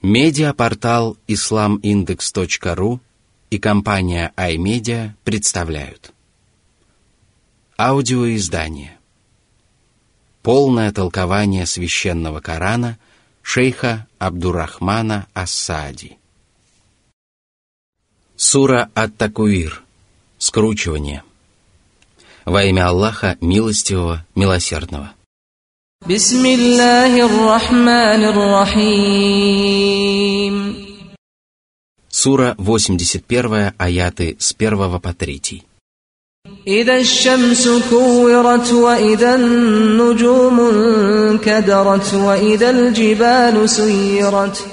Медиапортал исламиндекс.ру и компания iMedia представляют аудиоиздание «Полное толкование священного Корана» шейха Абдурахмана Ас-Саади. Сура Ат-Таквир. Скручивание. Во имя Аллаха Милостивого, Милосердного. Бисмиллахир-рахманир-рахим. Сура 81, аяты с 1 по 3. إذا الشمس كورت وإذا النجوم انكدرت وإذا الجبال سيرت.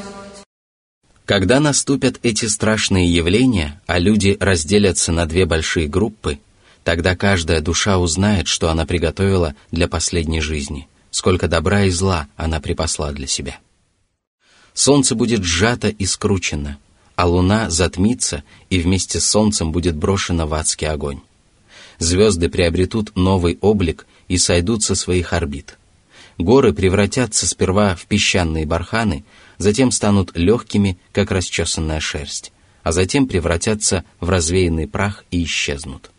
Когда наступят эти страшные явления, а люди разделятся на две большие группы, тогда каждая душа узнает, что она приготовила для последней жизни, сколько добра и зла она припасла для себя. Солнце будет сжато и скручено, а луна затмится и вместе с солнцем будет брошена в адский огонь. Звезды приобретут новый облик и сойдут со своих орбит. Горы превратятся сперва в песчаные барханы, затем станут легкими, как расчесанная шерсть, а затем превратятся в развеянный прах и исчезнут.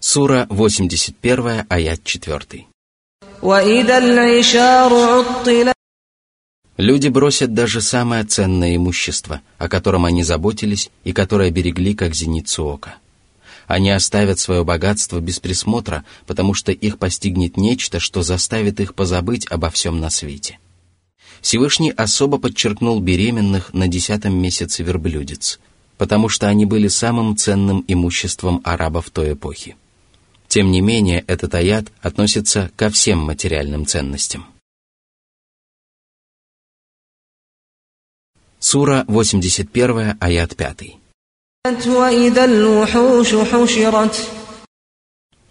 Сура 81, аят 4. Люди бросят даже самое ценное имущество, о котором они заботились и которое берегли как зеницу ока. Они оставят свое богатство без присмотра, потому что их постигнет нечто, что заставит их позабыть обо всем на свете. Всевышний особо подчеркнул беременных на 10-м месяце верблюдец, потому что они были самым ценным имуществом арабов той эпохи. Тем не менее, этот аят относится ко всем материальным ценностям. Сура 81, аят 5.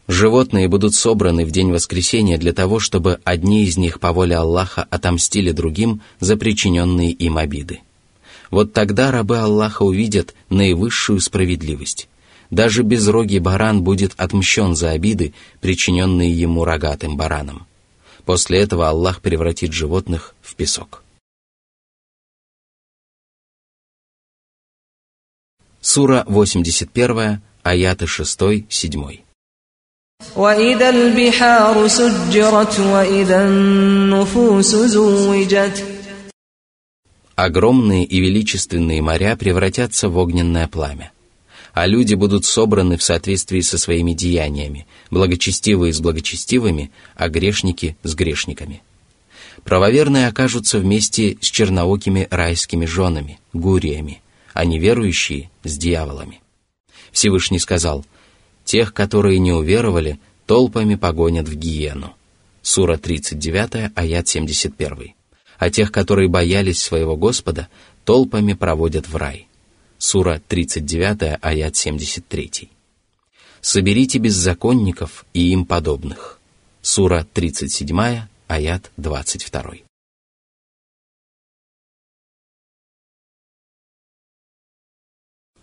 Животные будут собраны в день воскресения для того, чтобы одни из них по воле Аллаха отомстили другим за причиненные им обиды. Вот тогда рабы Аллаха увидят наивысшую справедливость. Даже безрогий баран будет отмщен за обиды, причиненные ему рогатым бараном. После этого Аллах превратит животных в песок. Сура 81, аяты 6-7. Огромные и величественные моря превратятся в огненное пламя, а люди будут собраны в соответствии со своими деяниями, благочестивые с благочестивыми, а грешники с грешниками. Правоверные окажутся вместе с черноокими райскими женами, гуриями, а неверующие — с дьяволами. Всевышний сказал: «Тех, которые не уверовали, толпами погонят в гиену». Сура 39, аят 71. «А тех, которые боялись своего Господа, толпами проводят в рай». Сура 39, аят 73. «Соберите беззаконников и им подобных». Сура 37, аят 22.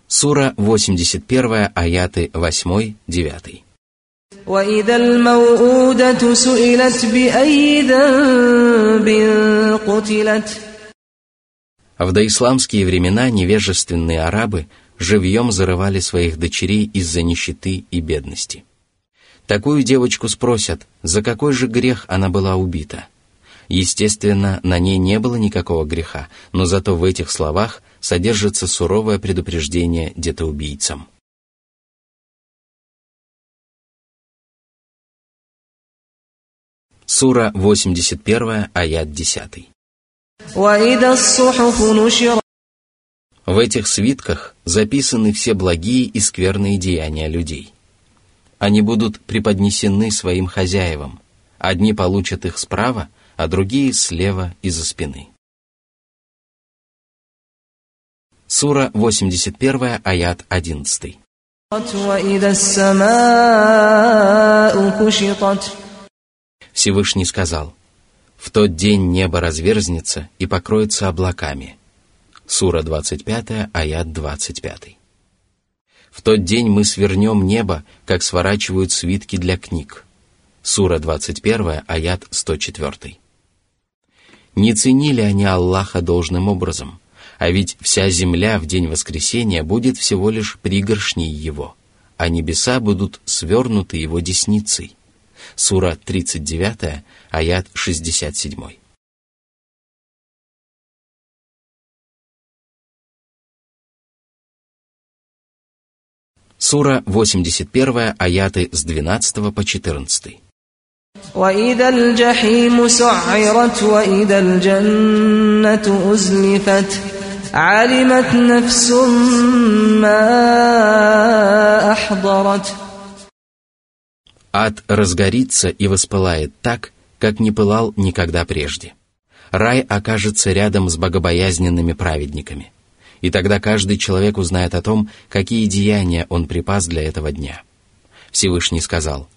Сура 81, аяты 8-9. В доисламские времена невежественные арабы живьем зарывали своих дочерей из-за нищеты и бедности. Такую девочку спросят, за какой же грех она была убита. Естественно, на ней не было никакого греха, но зато в этих словах содержится суровое предупреждение детоубийцам. Сура 81, аят 10. В этих свитках записаны все благие и скверные деяния людей. Они будут преподнесены своим хозяевам. Одни получат их справа, а другие слева и за спины. Сура 81, аят 11. Всевышний сказал: «В тот день небо разверзнется и покроется облаками». Сура 25, аят 25. «В тот день мы свернем небо, как сворачивают свитки для книг». Сура 21, аят 104. Не ценили они Аллаха должным образом, а ведь вся земля в день воскресения будет всего лишь пригоршней его, а небеса будут свернуты его десницей. Сура 39, аят 67. Сура 81, аяты с 12 по 14. وَإِذَا الْجَحِيمُ سُعِّرَتْ وَإِذَا الْجَنَّةُ أُزْلِفَتْ عَلِمَتْ نَفْسٌ مَا أَحْضَرَتْ. Ад разгорится и воспылает так, как не пылал никогда прежде. Рай окажется рядом с богобоязненными праведниками. И тогда каждый человек узнает о том, какие деяния он припас для этого дня. Всевышний сказал: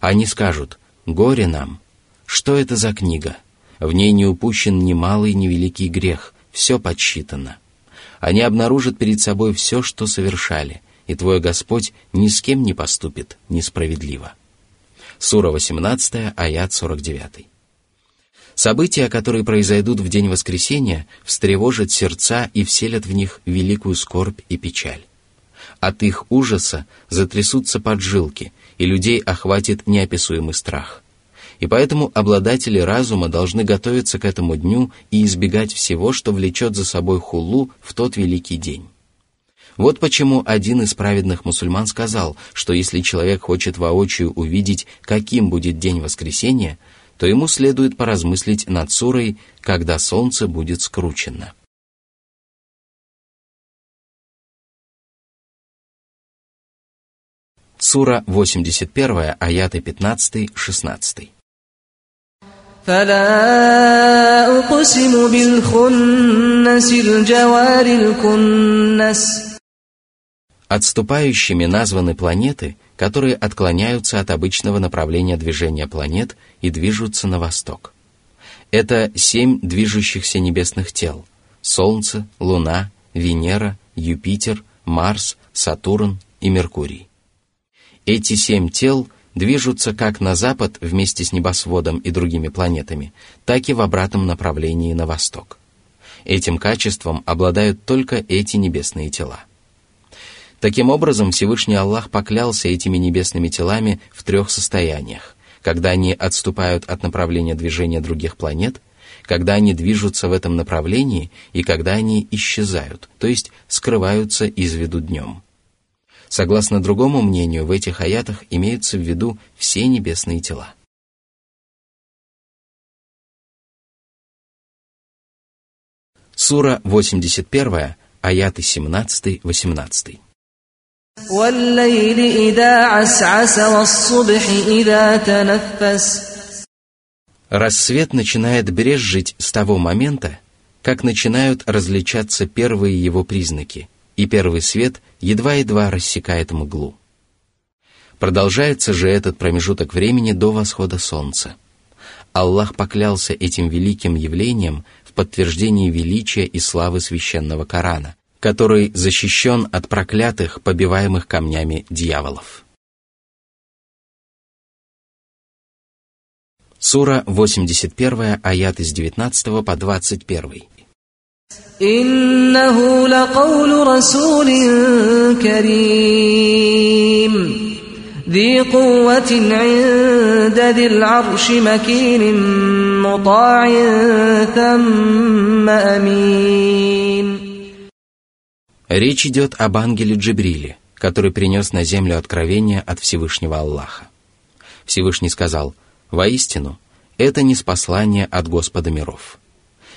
«Они скажут: горе нам! Что это за книга? В ней не упущен ни малый, ни великий грех, все подсчитано». Они обнаружат перед собой все, что совершали, и твой Господь ни с кем не поступит несправедливо. Сура 18, аят 49. События, которые произойдут в день воскресения, встревожат сердца и вселят в них великую скорбь и печаль. От их ужаса затрясутся поджилки, и людей охватит неописуемый страх. И поэтому обладатели разума должны готовиться к этому дню и избегать всего, что влечет за собой хулу в тот великий день. Вот почему один из праведных мусульман сказал, что если человек хочет воочию увидеть, каким будет день воскресения, то ему следует поразмыслить над сурой, когда солнце будет скручено. Сура 81, аяты 15-16. فَلَا أُقْسِمُ بِالْخُنَّسِ الْجَوَارِ الْكُنَّسِ. Отступающими названы планеты, которые отклоняются от обычного направления движения планет и движутся на восток. Это 7 движущихся небесных тел: Солнце, Луна, Венера, Юпитер, Марс, Сатурн и Меркурий. Эти 7 тел движутся как на запад вместе с небосводом и другими планетами, так и в обратном направлении на восток. Этим качеством обладают только эти небесные тела. Таким образом, Всевышний Аллах поклялся этими небесными телами в 3 состояниях: когда они отступают от направления движения других планет, когда они движутся в этом направлении и когда они исчезают, то есть скрываются из виду днем. Согласно другому мнению, в этих аятах имеются в виду все небесные тела. Сура 81, аяты 17-18. Рассвет начинает брезжить с того момента, как начинают различаться первые его признаки, и первый свет едва-едва рассекает мглу. Продолжается же этот промежуток времени до восхода солнца. Аллах поклялся этим великим явлением в подтверждении величия и славы священного Корана, который защищен от проклятых, побиваемых камнями дьяволов. Сура 81, аят с 19 по 21. «Иннаху лакаулу расулин карим, зи кувватин инда зил арши макинин мутаин тамма амин». Речь идет об ангеле Джибриле, который принес на землю откровение от Всевышнего Аллаха. Всевышний сказал: «Воистину, это ниспослание от Господа миров.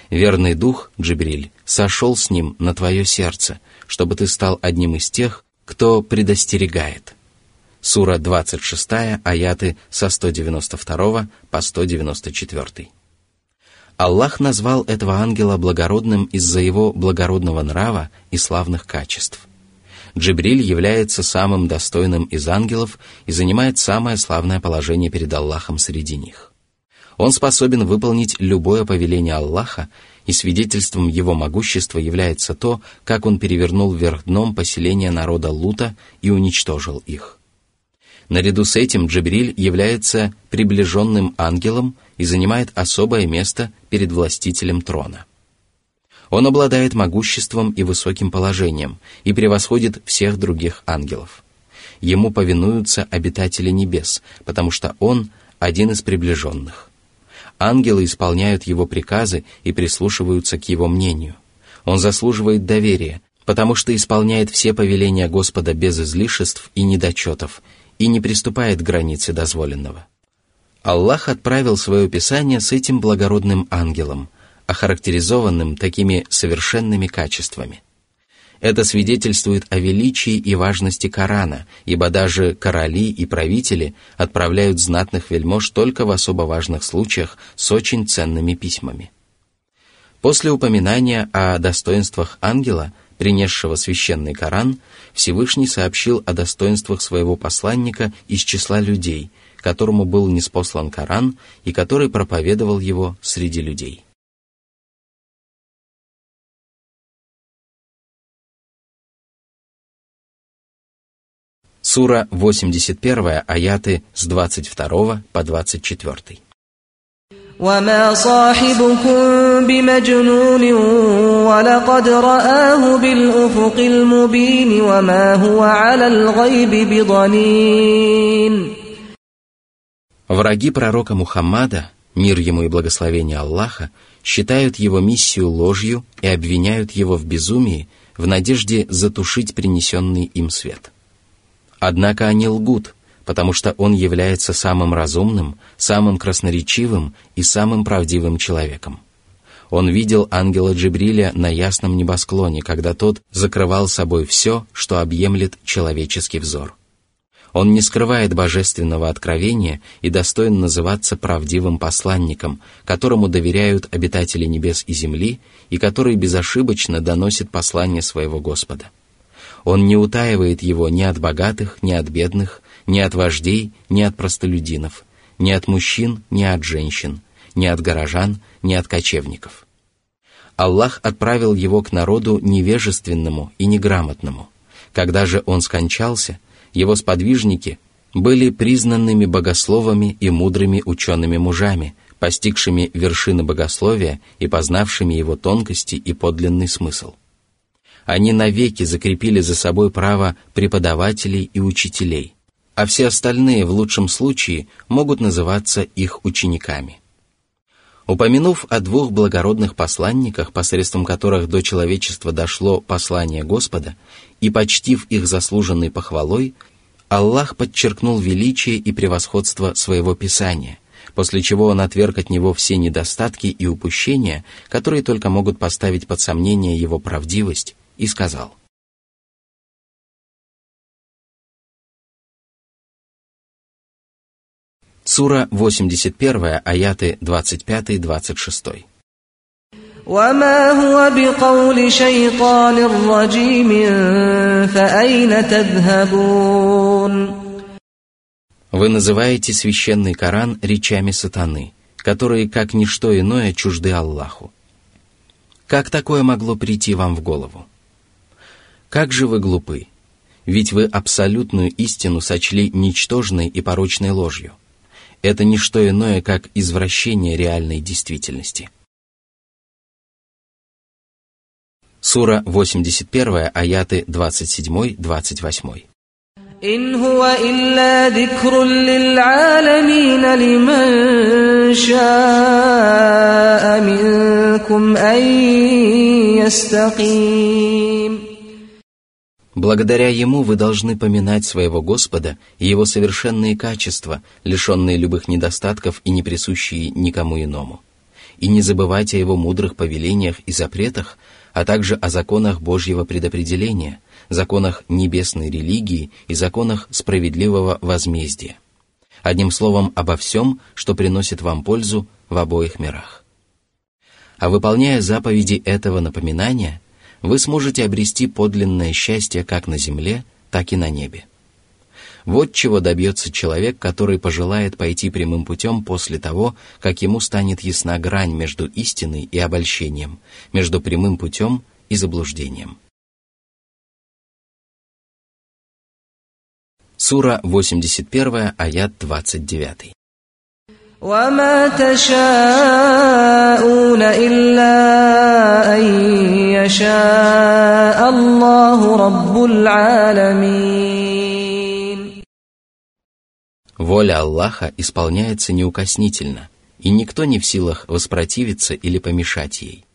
Верный дух, Джибриль, сошел с ним на твое сердце, чтобы ты стал одним из тех, кто предостерегает». Сура 26, аяты со 192 по 194. Аллах назвал этого ангела благородным из-за его благородного нрава и славных качеств. Джибриль является самым достойным из ангелов и занимает самое славное положение перед Аллахом среди них. Он способен выполнить любое повеление Аллаха, и свидетельством его могущества является то, как он перевернул вверх дном поселения народа Лута и уничтожил их. Наряду с этим Джибриль является приближенным ангелом и занимает особое место перед властителем трона. Он обладает могуществом и высоким положением и превосходит всех других ангелов. Ему повинуются обитатели небес, потому что он один из приближенных. Ангелы исполняют его приказы и прислушиваются к его мнению. Он заслуживает доверия, потому что исполняет все повеления Господа без излишеств и недочетов и не приступает к границе дозволенного. Аллах отправил свое писание с этим благородным ангелом, охарактеризованным такими совершенными качествами. Это свидетельствует о величии и важности Корана, ибо даже короли и правители отправляют знатных вельмож только в особо важных случаях с очень ценными письмами. После упоминания о достоинствах ангела, принесшего священный Коран, Всевышний сообщил о достоинствах своего посланника из числа людей, которому был ниспослан Коран и который проповедовал его среди людей. Сура 81, аяты с 22 по 24. وَمَا صَاحِبُكُمْ بِمَجْنُونٍ وَلَقَدْ رَآهُ بِالْأُفُقِ الْمُبِينِ وَمَا هُوَ عَلَى الْغَيْبِ بِضَنِينٍ. Враги пророка Мухаммада, мир ему и благословение Аллаха, считают его миссию ложью и обвиняют его в безумии в надежде затушить принесенный им свет. Однако они лгут, потому что он является самым разумным, самым красноречивым и самым правдивым человеком. Он видел ангела Джибриля на ясном небосклоне, когда тот закрывал собой все, что объемлет человеческий взор. Он не скрывает божественного откровения и достоин называться правдивым посланником, которому доверяют обитатели небес и земли и который безошибочно доносит послание своего Господа. Он не утаивает его ни от богатых, ни от бедных, ни от вождей, ни от простолюдинов, ни от мужчин, ни от женщин, ни от горожан, ни от кочевников. Аллах отправил его к народу невежественному и неграмотному. Когда же он скончался, его сподвижники были признанными богословами и мудрыми учеными мужами, постигшими вершины богословия и познавшими его тонкости и подлинный смысл. Они навеки закрепили за собой право преподавателей и учителей, а все остальные в лучшем случае могут называться их учениками. Упомянув о двух благородных посланниках, посредством которых до человечества дошло послание Господа, и почтив их заслуженной похвалой, Аллах подчеркнул величие и превосходство своего Писания, после чего он отверг от него все недостатки и упущения, которые только могут поставить под сомнение его правдивость, и сказал: Сура 81, аяты 25-26. وَمَا هُوَ بِقَوْلِ شَيْطَانِ الرَّجِيمٍ فَأَيْنَ تَذْهَبُونَ. Вы называете священный Коран речами сатаны, которые, как ничто иное, чужды Аллаху. Как такое могло прийти вам в голову? Как же вы глупы, ведь вы абсолютную истину сочли ничтожной и порочной ложью. Это не что иное, как извращение реальной действительности. Сура 81, аяты 27-28. «Ин хуа илля дикрун лил аламина лиман шаа минкум ан ястаким». Благодаря ему вы должны поминать своего Господа и его совершенные качества, лишенные любых недостатков и не присущие никому иному. И не забывать о его мудрых повелениях и запретах, а также о законах Божьего предопределения, законах небесной религии и законах справедливого возмездия. Одним словом, обо всем, что приносит вам пользу в обоих мирах. А выполняя заповеди этого напоминания, вы сможете обрести подлинное счастье как на земле, так и на небе. Вот чего добьется человек, который пожелает пойти прямым путем после того, как ему станет ясна грань между истиной и обольщением, между прямым путем и заблуждением. Сура 81, аят 29. وَمَا تَشَاءُونَ إِلَّا أَنْ يَشَاءَ اللَّهُ رَبُّ الْعَالَمِينَ. Воля Аллаха исполняется неукоснительно, и никто не в силах воспротивиться или помешать ей.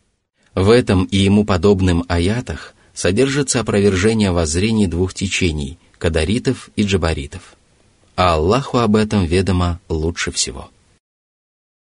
В этом и ему подобным аятах содержится опровержение воззрений двух течений – кадаритов и джабаритов. А Аллаху об этом ведомо лучше всего.